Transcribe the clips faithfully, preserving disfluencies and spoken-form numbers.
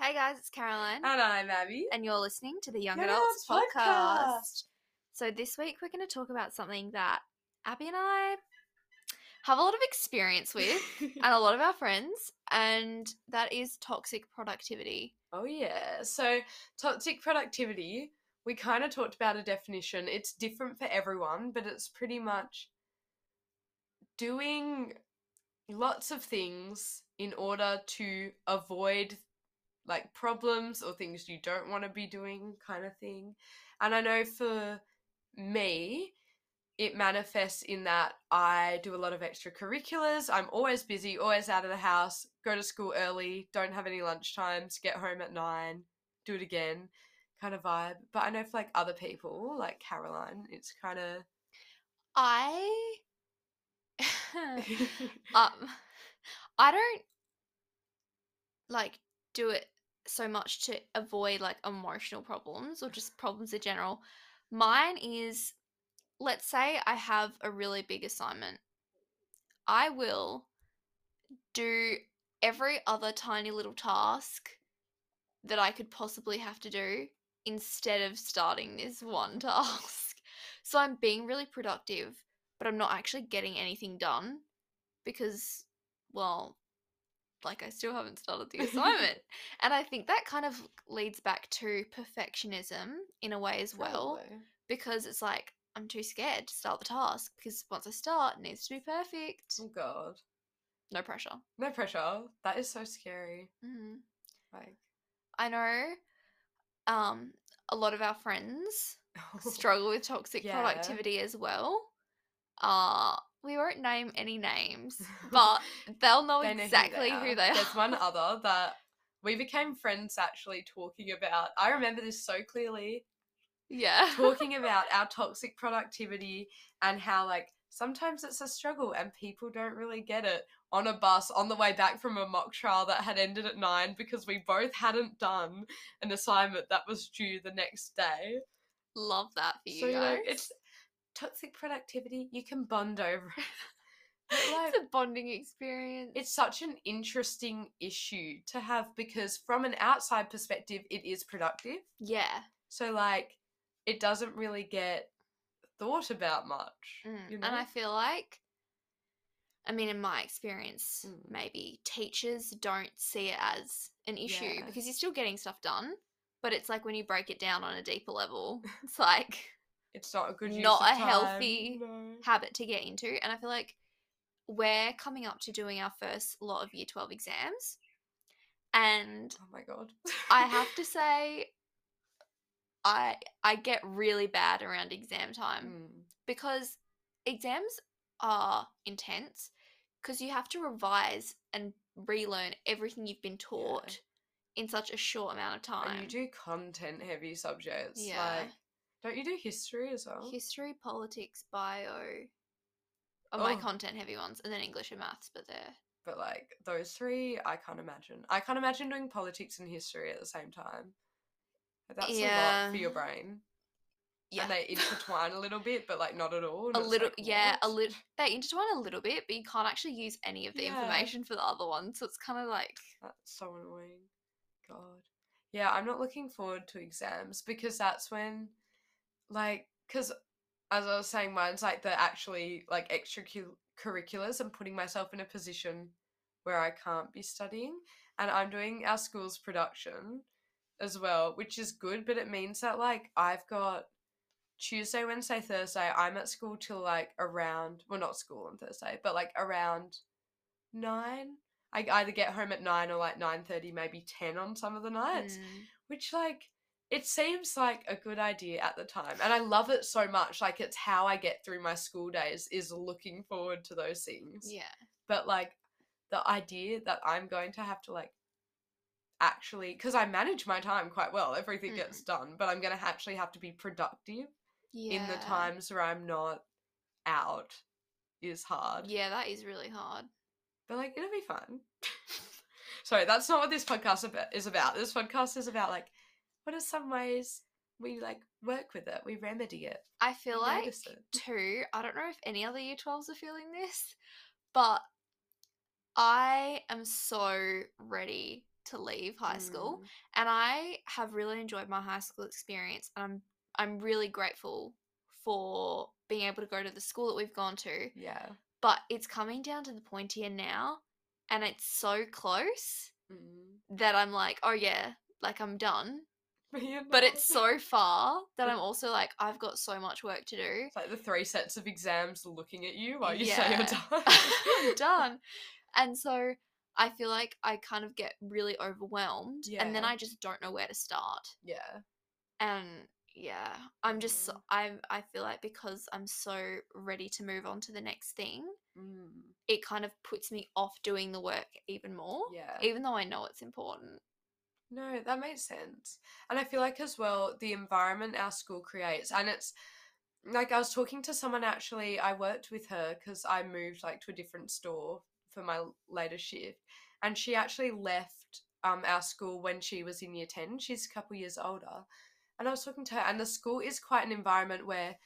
Hey guys, it's Caroline. And I'm Abby. And you're listening to the Young, Young Adults Podcast. Podcast. So this week we're going to talk about something that Abby and I have a lot of experience with and a lot of our friends, and that is toxic productivity. Oh yeah. So toxic productivity, we kind of talked about a definition. It's different for everyone, but it's pretty much doing lots of things in order to avoid like problems or things you don't want to be doing kind of thing. And I know for me, it manifests in that I do a lot of extracurriculars. I'm always busy, always out of the house, go to school early, don't have any lunch times, get home at nine, do it again kind of vibe. But I know for like other people, like Caroline, it's kind of... I... um, I don't like do it so much to avoid like emotional problems or just problems in general. Mine is, let's say I have a really big assignment, I will do every other tiny little task that I could possibly have to do instead of starting this one task. So I'm being really productive, but I'm not actually getting anything done because, well, like I still haven't started the assignment. And I think that kind of leads back to perfectionism in a way as well, Probably. because it's like I'm too scared to start the task because once I start, it needs to be perfect. Oh God. No pressure. No pressure. That is so scary. Mm-hmm. Like, I know um, a lot of our friends struggle with toxic yeah. productivity as well. Uh, we won't name any names, but they'll know, they know exactly who they, who they are. There's one other that we became friends actually talking about. I remember this so clearly. Yeah. Talking about our toxic productivity and how, like, sometimes it's a struggle and people don't really get it. On a bus on the way back from a mock trial that had ended at nine because we both hadn't done an assignment that was due the next day. Love that for you so, guys. Like, it's toxic productivity, you can bond over it. Like, it's a bonding experience. It's such an interesting issue to have because from an outside perspective, it is productive. Yeah. So, like, it doesn't really get thought about much. Mm. You know? And I feel like, I mean, in my experience, mm. maybe teachers don't see it as an issue yeah. because you're still getting stuff done, but it's like when you break it down on a deeper level, it's like... It's not a good use Not of time. a healthy no. habit to get into. And I feel like we're coming up to doing our first lot of year twelve exams. And oh my God. I have to say I I get really bad around exam time mm. because exams are intense because you have to revise and relearn everything you've been taught yeah. in such a short amount of time. And you do content heavy subjects. Yeah. Like, don't you do history as well? History, politics, bio are oh. my content-heavy ones, and then English and maths, but they're... But, like, those three, I can't imagine. I can't imagine doing politics and history at the same time. That's yeah. a lot for your brain. Yeah. And they intertwine a little bit, but, like, not at all. A little, like, yeah, a little. They intertwine a little bit, but you can't actually use any of the yeah. information for the other one, so it's kind of like... That's so annoying. God. Yeah, I'm not looking forward to exams, because that's when... Like, because as I was saying, mine's like the actually like extracurriculars and putting myself in a position where I can't be studying. And I'm doing our school's production as well, which is good, but it means that like I've got Tuesday, Wednesday, Thursday, I'm at school till like around, well, not school on Thursday, but like around nine. I either get home at nine or like nine thirty, maybe ten on some of the nights, mm. which like... It seems like a good idea at the time, and I love it so much. Like, it's how I get through my school days is looking forward to those things. Yeah. But, like, the idea that I'm going to have to, like, actually... Because I manage my time quite well. Everything mm. gets done, but I'm going to actually have to be productive yeah. in the times where I'm not out is hard. Yeah, that is really hard. But, like, it'll be fun. Sorry, that's not what this podcast is about. This podcast is about, like... What are some ways we, like, work with it? We remedy it. I feel we like, too, I don't know if any other year twelves are feeling this, but I am so ready to leave high school. Mm. And I have really enjoyed my high school experience. And I'm, I'm really grateful for being able to go to the school that we've gone to. Yeah. But it's coming down to the point here now, and it's so close mm. that I'm like, oh yeah, like I'm done. But, but it's so far that I'm also like, I've got so much work to do. It's like the three sets of exams looking at you while you yeah. say you're done. I'm done. And so I feel like I kind of get really overwhelmed yeah. and then I just don't know where to start. Yeah. And yeah, I'm just, mm. I I feel like because I'm so ready to move on to the next thing, mm. it kind of puts me off doing the work even more. Yeah. Even though I know it's important. No, that makes sense. And I feel like as well, the environment our school creates, and it's like, I was talking to someone actually, I worked with her because I moved like to a different store for my later shift, and she actually left um our school when she was in year ten. She's a couple years older, and I was talking to her, and the school is quite an environment where,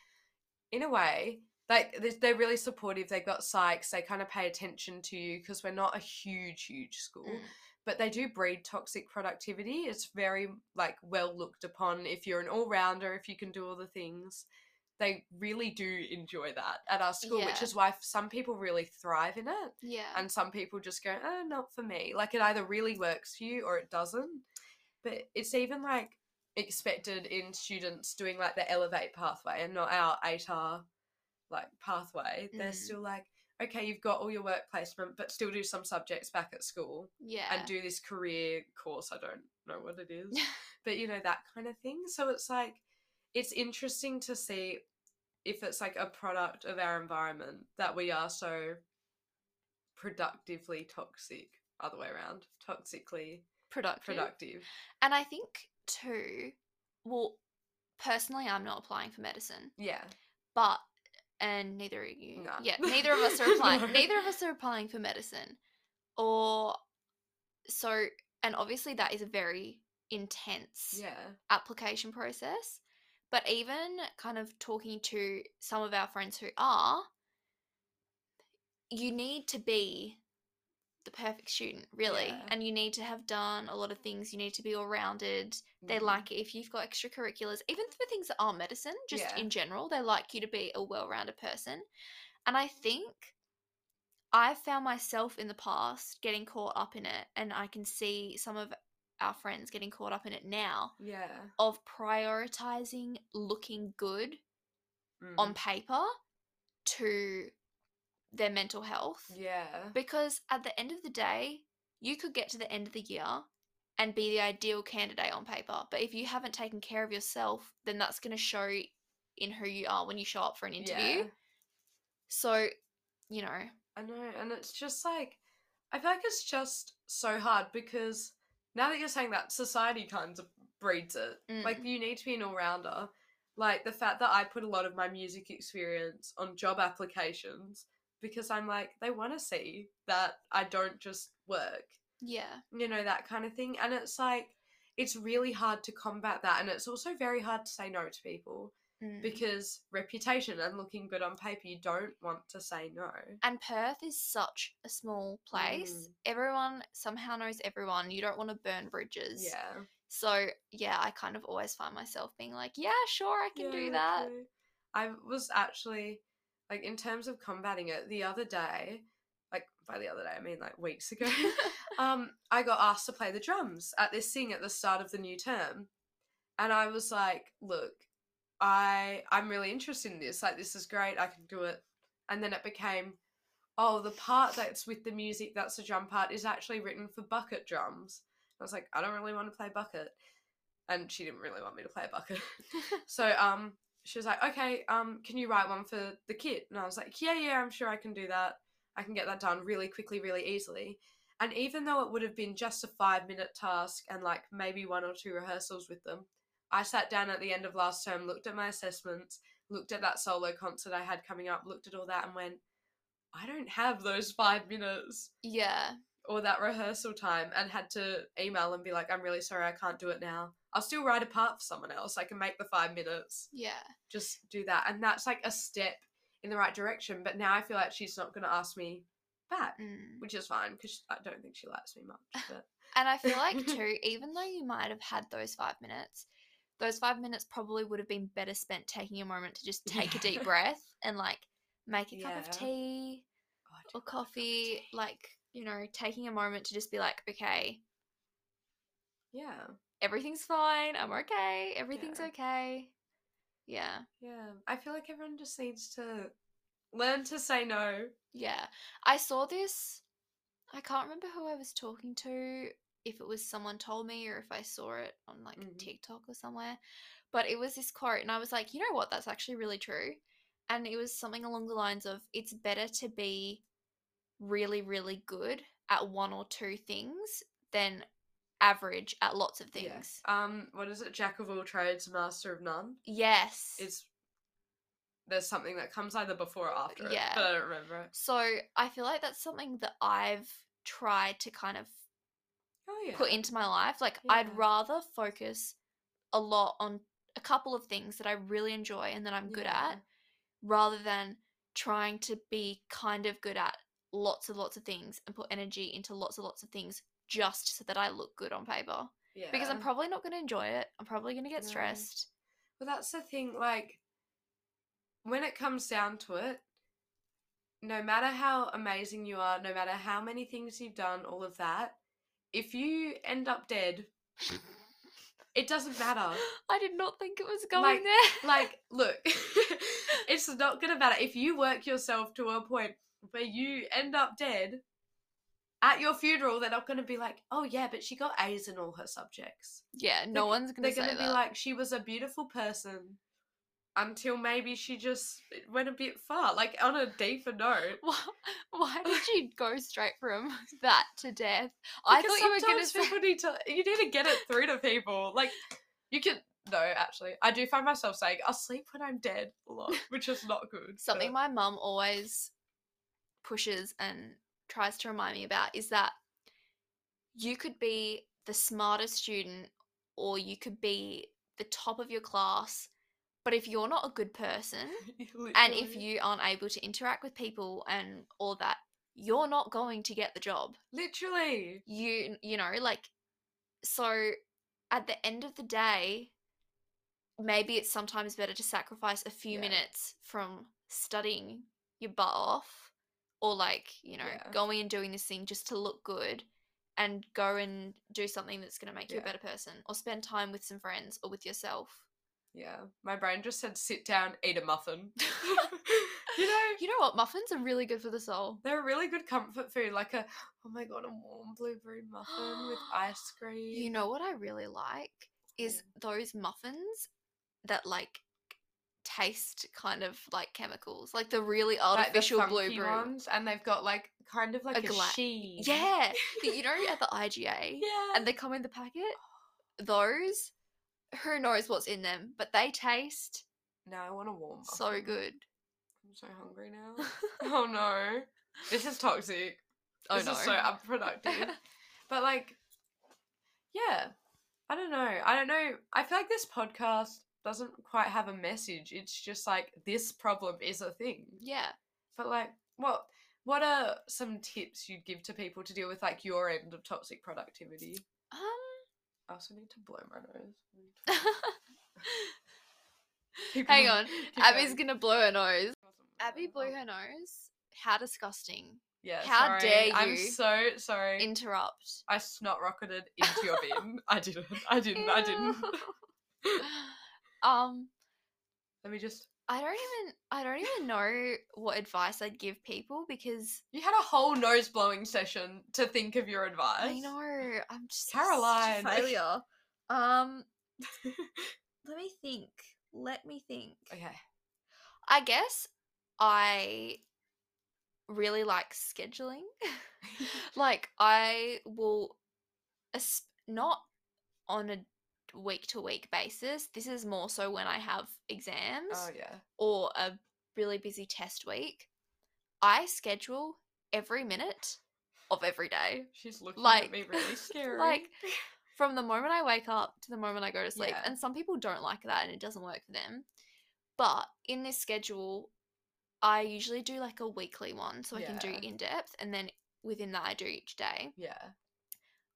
in a way, like they're really supportive. They've got psychs, they kind of pay attention to you because we're not a huge huge school. Mm. But they do breed toxic productivity. It's very, like, well looked upon if you're an all-rounder, if you can do all the things. They really do enjoy that at our school, yeah. which is why some people really thrive in it. Yeah. And some people just go, oh, not for me. Like, it either really works for you or it doesn't. But it's even, like, expected in students doing, like, the Elevate pathway and not our eight R, like, pathway. Mm. They're still, like, okay, you've got all your work placement, but still do some subjects back at school. Yeah. And do this career course. I don't know what it is. But, you know, that kind of thing. So it's, like, it's interesting to see if it's, like, a product of our environment that we are so productively toxic. Other way around. Toxically productive. productive. And I think, too, well, personally, I'm not applying for medicine. Yeah. But... and neither are you. Nah. Yeah, neither of us are applying. no. Neither of us are applying for medicine. Or so, and obviously that is a very intense yeah. application process. But even kind of talking to some of our friends who are, you need to be the perfect student, really. Yeah. And you need to have done a lot of things. You need to be all-rounded. Mm. They like it if you've got extracurriculars, even for things that are medicine, just yeah. in general, they like you to be a well-rounded person. And I think I've found myself in the past getting caught up in it, and I can see some of our friends getting caught up in it now. Yeah. Of prioritizing looking good mm. on paper to their mental health. Yeah. Because at the end of the day, you could get to the end of the year and be the ideal candidate on paper. But if you haven't taken care of yourself, then that's going to show in who you are when you show up for an interview. Yeah. So, you know. I know. And it's just like, I feel like it's just so hard because now that you're saying that, society kind of breeds it. Mm. Like, you need to be an all-rounder. Like, the fact that I put a lot of my music experience on job applications because I'm like, they want to see that I don't just work. Yeah. You know, that kind of thing. And it's like, it's really hard to combat that. And it's also very hard to say no to people mm. because reputation and looking good on paper, you don't want to say no. And Perth is such a small place. Mm. Everyone somehow knows everyone. You don't want to burn bridges. Yeah. So, yeah, I kind of always find myself being like, yeah, sure, I can yeah, do that. Okay. I was actually... like, in terms of combating it, the other day, like, by the other day, I mean, like, weeks ago, um, I got asked to play the drums at this thing at the start of the new term. And I was like, look, I, I'm really interested in this. Like, this is great. I can do it. And then it became, oh, the part that's with the music, that's the drum part, is actually written for bucket drums. And I was like, I don't really want to play bucket. And she didn't really want me to play bucket. so, um... she was like, okay, um, can you write one for the kit? And I was like, yeah, yeah, I'm sure I can do that. I can get that done really quickly, really easily. And even though it would have been just a five-minute task and, like, maybe one or two rehearsals with them, I sat down at the end of last term, looked at my assessments, looked at that solo concert I had coming up, looked at all that and went, I don't have those five minutes. Yeah. Or that rehearsal time, and had to email and be like, I'm really sorry, I can't do it now. I'll still write a part for someone else. I can make the five minutes. Yeah. Just do that. And that's, like, a step in the right direction. But now I feel like she's not going to ask me back, mm. which is fine because I don't think she likes me much. But And I feel like too, even though you might have had those five minutes, those five minutes probably would have been better spent taking a moment to just take yeah. a deep breath and like make a yeah. cup of tea oh, or coffee, tea. Like, you know, taking a moment to just be like, okay, yeah, everything's fine. I'm okay. Everything's yeah. okay. Yeah. Yeah. I feel like everyone just needs to learn to say no. Yeah. I saw this. I can't remember who I was talking to, if it was someone told me or if I saw it on like mm-hmm. TikTok or somewhere, but it was this quote and I was like, you know what, that's actually really true. And it was something along the lines of, it's better to be really, really good at one or two things than average at lots of things. Yeah. Um, what is it? Jack of all trades, master of none? Yes. It's there's something that comes either before or after yeah. it, but I don't remember it. So I feel like that's something that I've tried to kind of oh, yeah. put into my life. Like yeah. I'd rather focus a lot on a couple of things that I really enjoy and that I'm yeah. good at, rather than trying to be kind of good at lots and lots of things and put energy into lots and lots of things just so that I look good on paper. Yeah. Because I'm probably not going to enjoy it. I'm probably going to get no. stressed. Well, that's the thing, like, when it comes down to it, no matter how amazing you are, no matter how many things you've done, all of that, if you end up dead, it doesn't matter. I did not think it was going like, there. Like, look, it's not going to matter. If you work yourself to a point where you end up dead, at your funeral, they're not going to be like, oh, yeah, but she got A's in all her subjects. Yeah, no they're, one's going to say gonna that. They're going to be like, she was a beautiful person. Until maybe she just went a bit far, like on a deeper note. Why, why did you go straight from that to death? I because thought you were going to say... Need to, you need to get it through to people. Like, you can... No, actually. I do find myself saying, I'll sleep when I'm dead a lot, which is not good. Something but... my mum always pushes and tries to remind me about is that you could be the smartest student or you could be the top of your class, but if you're not a good person and if you aren't able to interact with people and all that, you're not going to get the job. Literally. You you know, like, so at the end of the day, maybe it's sometimes better to sacrifice a few yeah. minutes from studying your butt off or like, you know, yeah. going and doing this thing just to look good and go and do something that's going to make yeah. you a better person or spend time with some friends or with yourself. Yeah, my brain just said sit down, eat a muffin. you know you know what? Muffins are really good for the soul. They're a really good comfort food, like a, oh my God, a warm blueberry muffin with ice cream. You know what I really like is those muffins that, like, taste kind of like chemicals, like the really artificial like the blueberry ones, and they've got like kind of like a, a gla- sheen. Yeah, the, you know, at the I G A. Yeah. And they come in the packet. Those... Who knows what's in them, but they taste... No, I want a warm muffin. So good. I'm so hungry now. Oh, no. This is toxic. Oh, this no. This is so unproductive. But, like, yeah. I don't know. I don't know. I feel like this podcast doesn't quite have a message. It's just, like, this problem is a thing. Yeah. But, like, well, what are some tips you'd give to people to deal with, like, your end of toxic productivity? Um... I also need to blow my nose. Hang going. on. Keep Abby's going to blow her nose. Abby blew her nose. How disgusting. Yeah, How sorry. dare you. I'm so sorry. Interrupt. I snot rocketed into your bin. I didn't. I didn't. Ew. I didn't. um. Let me just. I don't even, I don't even know what advice I'd give people because... You had a whole nose-blowing session to think of your advice. I know. I'm just... Caroline. Such a failure. Um, let me think. Let me think. Okay. I guess I really like scheduling. Like, I will... Not on a... week-to-week basis. This is more so when I have exams oh, yeah. or a really busy test week. I schedule every minute of every day. She's looking like, at me really scary. Like, from the moment I wake up to the moment I go to sleep. Yeah. And some people don't like that and it doesn't work for them. But in this schedule, I usually do, like, a weekly one so I yeah. can do in-depth. And then within that, I do each day. Yeah.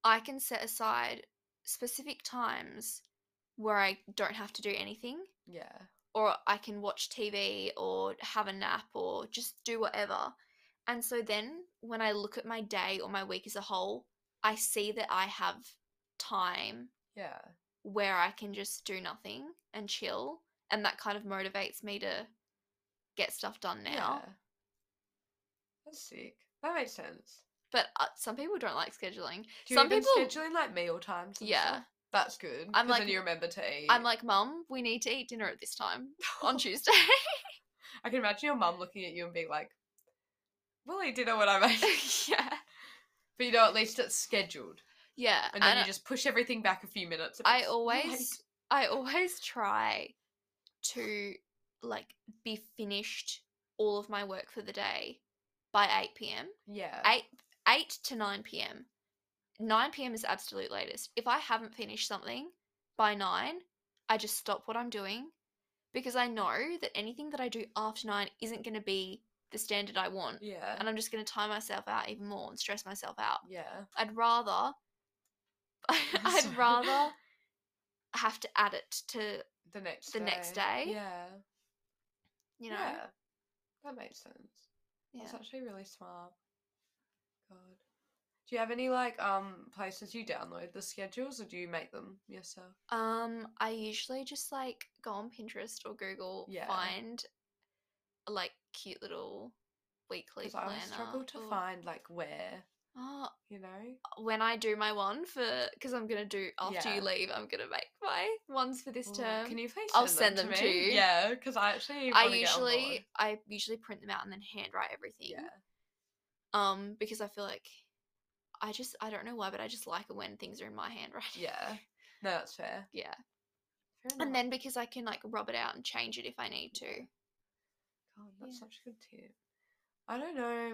I can set aside specific times where I don't have to do anything. Yeah. Or I can watch T V or have a nap or just do whatever. And so then when I look at my day or my week as a whole, I see that I have time yeah. where I can just do nothing and chill. And that kind of motivates me to get stuff done now. Yeah. That's sick. That makes sense. But uh, some people don't like scheduling. Do you some even people... scheduling like meal times? Yeah. Stuff? That's good. I'm like, then you remember to eat. I'm like, Mum, we need to eat dinner at this time on Tuesday. I can imagine your mum looking at you and being like, we'll eat dinner when I make it. Yeah. But you know, at least it's scheduled. Yeah. And then and you just push everything back a few minutes. I always, like... I always try to like be finished all of my work for the day by eight p.m. Yeah. eight to nine p.m. nine p.m. is absolute latest. If I haven't finished something by nine, I just stop what I'm doing because I know that anything that I do after nine isn't going to be the standard I want. Yeah. And I'm just going to tire myself out even more and stress myself out. Yeah. I'd rather I'd rather have to add it to the next the day. next day. Yeah. You know. Yeah. That makes sense. Yeah. That's actually really smart. God. Do you have any, like, um, places you download the schedules or do you make them yourself? Um, I usually just, like, go on Pinterest or Google, yeah. find, like, cute little weekly planner. Because I struggle to or... find, like, where, uh, you know? When I do my one for, because I'm going to do, after yeah. you leave, I'm going to make my ones for this Ooh, term. Can you please send I'll them send them to, them to you. Yeah, because I actually I usually, I usually print them out and then handwrite everything. Yeah. Um, because I feel like... I just, I don't know why, but I just like it when things are in my handwriting. Yeah. No, that's fair. Yeah. Fair and then because I can, like, rub it out and change it if I need to. God, that's yeah. such a good tip. I don't know.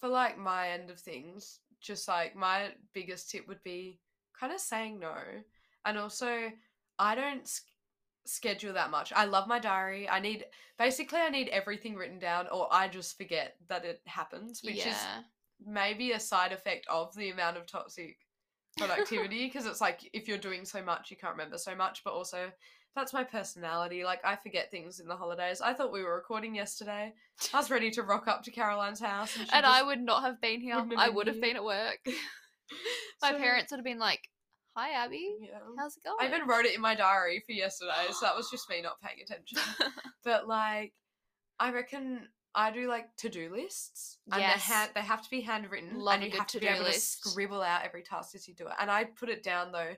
For, like, my end of things, just, like, my biggest tip would be kind of saying no. And also, I don't sk- schedule that much. I love my diary. I need, basically, I need everything written down or I just forget that it happens, which yeah. is... maybe a side effect of the amount of toxic productivity because it's like if you're doing so much you can't remember so much, but also that's my personality. Like I forget things in the holidays. I thought we were recording yesterday. I was ready to rock up to Caroline's house and, and I would not have been here. Have I been would here. have been at work. My so, parents would have been like, hi Abby, yeah. how's it going? I even wrote it in my diary for yesterday, so that was just me not paying attention. But like I reckon I do, like, to-do lists, and yes. they, ha- they have to be handwritten, Love and you have to be able list. to scribble out every task as you do it. And I put it down, though.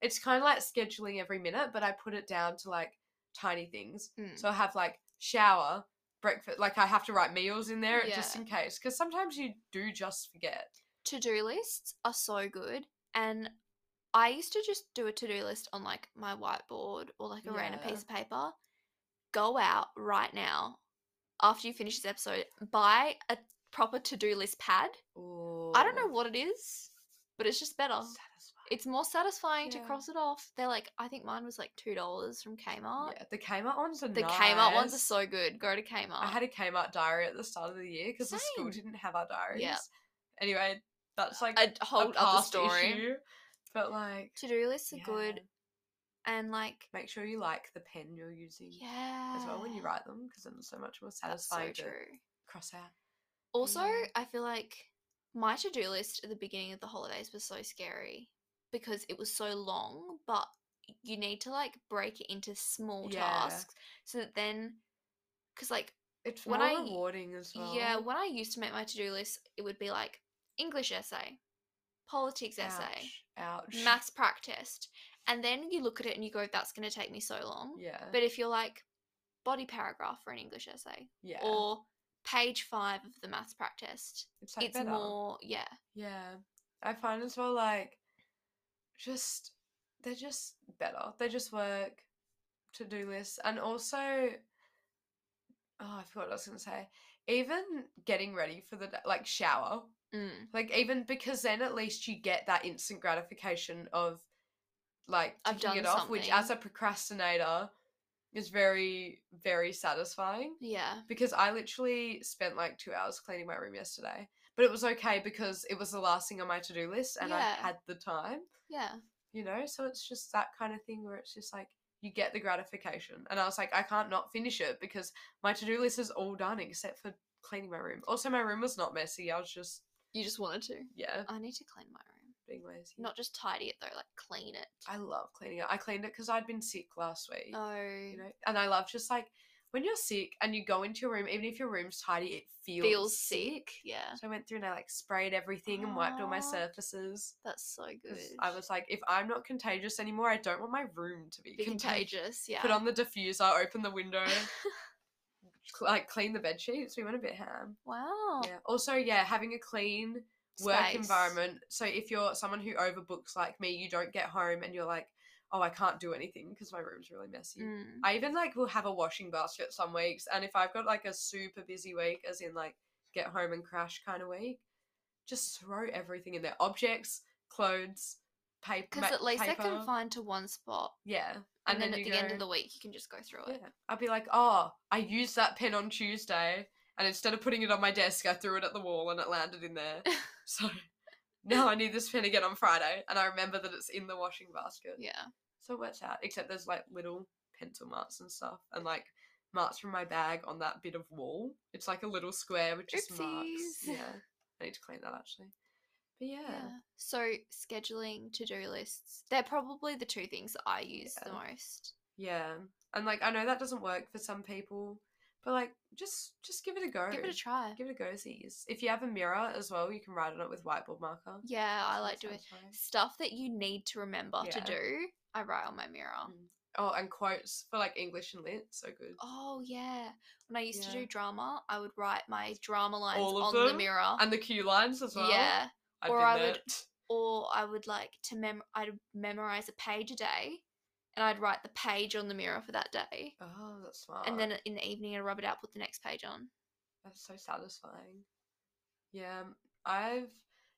It's kind of like scheduling every minute, but I put it down to, like, tiny things. Mm. So I have, like, shower, breakfast. Like, I have to write meals in there yeah. just in case, because sometimes you do just forget. To-do lists are so good, and I used to just do a to-do list on, like, my whiteboard or, like, a yeah. random piece of paper. Go out right now. After you finish this episode, buy a proper to-do list pad. Ooh. I don't know what it is, but it's just better. Satisfying. It's more satisfying yeah. to cross it off. They're like, I think mine was like two dollars from Kmart. Yeah, the Kmart ones are the nice. The Kmart ones are so good. Go to Kmart. I had a Kmart diary at the start of the year because the school didn't have our diaries. Yeah. Anyway, that's like a whole a other story. Issue, but like... to-do lists are yeah. good. And, like... make sure you like the pen you're using yeah. as well when you write them because then it's so much more satisfying so to cross out. Also, yeah. I feel like my to-do list at the beginning of the holidays was so scary because it was so long, but you need to, like, break it into small yeah. tasks so that then... because, like... it's more when rewarding I, as well. Yeah, when I used to make my to-do list, it would be, like, English essay, politics Ouch. essay, Ouch. maths prac test... and then you look at it and you go, that's going to take me so long. Yeah. But if you're like, body paragraph for an English essay. Yeah. Or page five of the maths prac test. It's like it's better. more, yeah. Yeah. I find as well, like, just, they're just better. They just work, to-do lists. And also, oh, I forgot what I was going to say. Even getting ready for the, like, shower. Mm. Like, even because then at least you get that instant gratification of, like, ticking it off, something. Which as a procrastinator is very, very satisfying. Yeah. Because I literally spent, like, two hours cleaning my room yesterday. But it was okay because it was the last thing on my to-do list and yeah. I had the time. Yeah. You know, so it's just that kind of thing where it's just like you get the gratification. And I was like, I can't not finish it because my to-do list is all done except for cleaning my room. Also, my room was not messy. I was just... You just wanted to? Yeah. I need to clean my room. Being lazy. Not just tidy it though, like clean it. I love cleaning it. I cleaned it because I'd been sick last week. Oh. You know? And I love just like... When you're sick and you go into your room, even if your room's tidy, it feels, feels sick. sick. Yeah. So I went through and I like sprayed everything and wiped all my surfaces. That's so good. I was like, if I'm not contagious anymore, I don't want my room to be, be contagious. contagious. Yeah. Put on the diffuser, open the window, like clean the bed sheets. We went a bit ham. Wow. Yeah. Also, yeah, having a clean work Space. environment. So if you're someone who overbooks like me, you don't get home and you're like, oh, I can't do anything because my room's really messy. Mm. I even, like, will have a washing basket some weeks. And if I've got, like, a super busy week, as in, like, get home and crash kind of week, just throw everything in there. Objects, clothes, paper. Because at least paper. They're confined to one spot. Yeah. And, and then, then at the go, end of the week, you can just go through it. Yeah. I'll be like, oh, I used that pen on Tuesday. And instead of putting it on my desk, I threw it at the wall and it landed in there. So... No, I need this pen again on Friday, and I remember that it's in the washing basket. Yeah. So it works out, except there's, like, little pencil marks and stuff, and, like, marks from my bag on that bit of wall. It's, like, a little square with just Oopsies. marks. Yeah. I need to clean that, actually. But, yeah. yeah. So, scheduling, to-do lists, they're probably the two things that I use yeah. the most. Yeah. And, like, I know that doesn't work for some people, but, like, just just give it a go. Give it a try. Give it a go, sees. If you have a mirror as well, you can write on it with whiteboard marker. Yeah, I like doing stuff that you need to remember yeah. to do. I write on my mirror. Mm. Oh, and quotes for, like, English and lit. So good. Oh, yeah. When I used yeah. to do drama, I would write my drama lines on them? the mirror. And the cue lines as well. Yeah. I've or I that. would, Or I would, like, to mem- I'd memorize a page a day. And I'd write the page on the mirror for that day. Oh, that's smart. And then in the evening, I'd rub it out, put the next page on. That's so satisfying. Yeah. I've...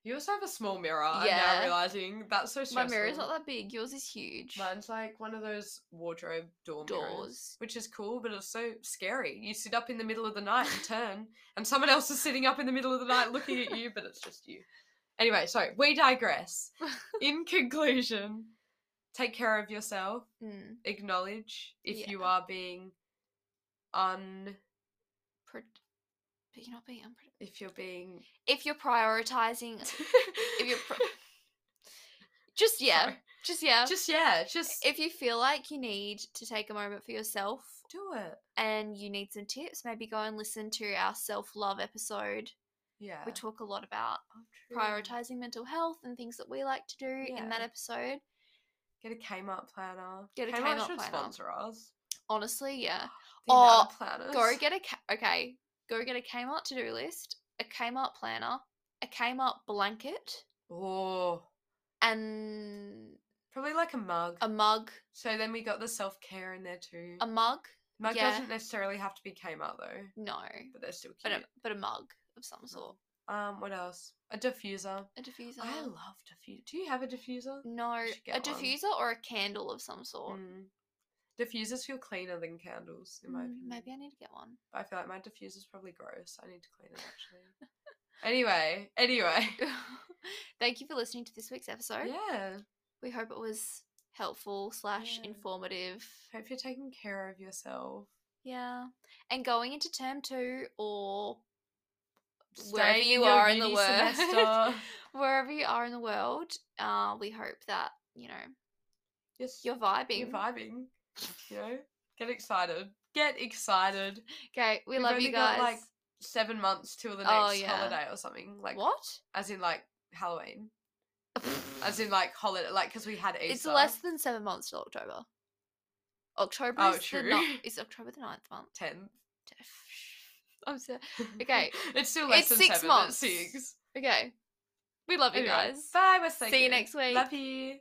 You also have a small mirror. Yeah. I'm now realising. That's so stressful. My mirror's not that big. Yours is huge. Mine's like one of those wardrobe door Doors. mirrors. Which is cool, but it's so scary. You sit up in the middle of the night and turn, and someone else is sitting up in the middle of the night looking at you, but it's just you. Anyway, so we digress. In conclusion... Take care of yourself. Mm. Acknowledge if yeah. you are being un... Pro- but you're not being unpredictable. If you're being... If you're prioritising... if you're... Pro- just, yeah. Sorry. Just, yeah. Just, yeah. Just... If you feel like you need to take a moment for yourself... Do it. And you need some tips, maybe go and listen to our self-love episode. Yeah. We talk a lot about oh, prioritising mental health and things that we like to do yeah. in that episode. Get a Kmart planner. Get a Kmart, Kmart planner. Should sponsor us. Honestly, yeah. Oh, go get a K- okay. Go get a Kmart to-do list, a Kmart planner, a Kmart blanket. Oh. And probably like a mug. A mug. So then we got the self-care in there too. A mug. Mug yeah. doesn't necessarily have to be Kmart though. No. But they're still cute. But a, but a mug of some sort. Um, what else? A diffuser. A diffuser. I love diffuser. Do you have a diffuser? No. A diffuser one. Or a candle of some sort. Mm. Diffusers feel cleaner than candles, in my mm, opinion. Maybe I need to get one. But I feel like my diffuser's probably gross. I need to clean it, actually. Anyway. Anyway. Thank you for listening to this week's episode. Yeah. We hope it was helpful slash yeah. informative. Hope you're taking care of yourself. Yeah. And going into term two or... Wherever you are in the world, wherever you are in the world, uh, we hope that, you know, yes, you're vibing. You're vibing. You know, get excited. Get excited. Okay, we We've love only you guys. Got, like, seven months till the next oh, yeah. holiday or something. Like what? As in, like, Halloween. As in, like, holiday. Like, because we had Easter. It's less than seven months till October. October oh, is true. The no- is October the ninth month? Tenth. I'm sorry. Okay. It's still less it's than six seven. months. It's six. Okay. We love you anyway, guys. Bye. We're so See good. you next week. Love you.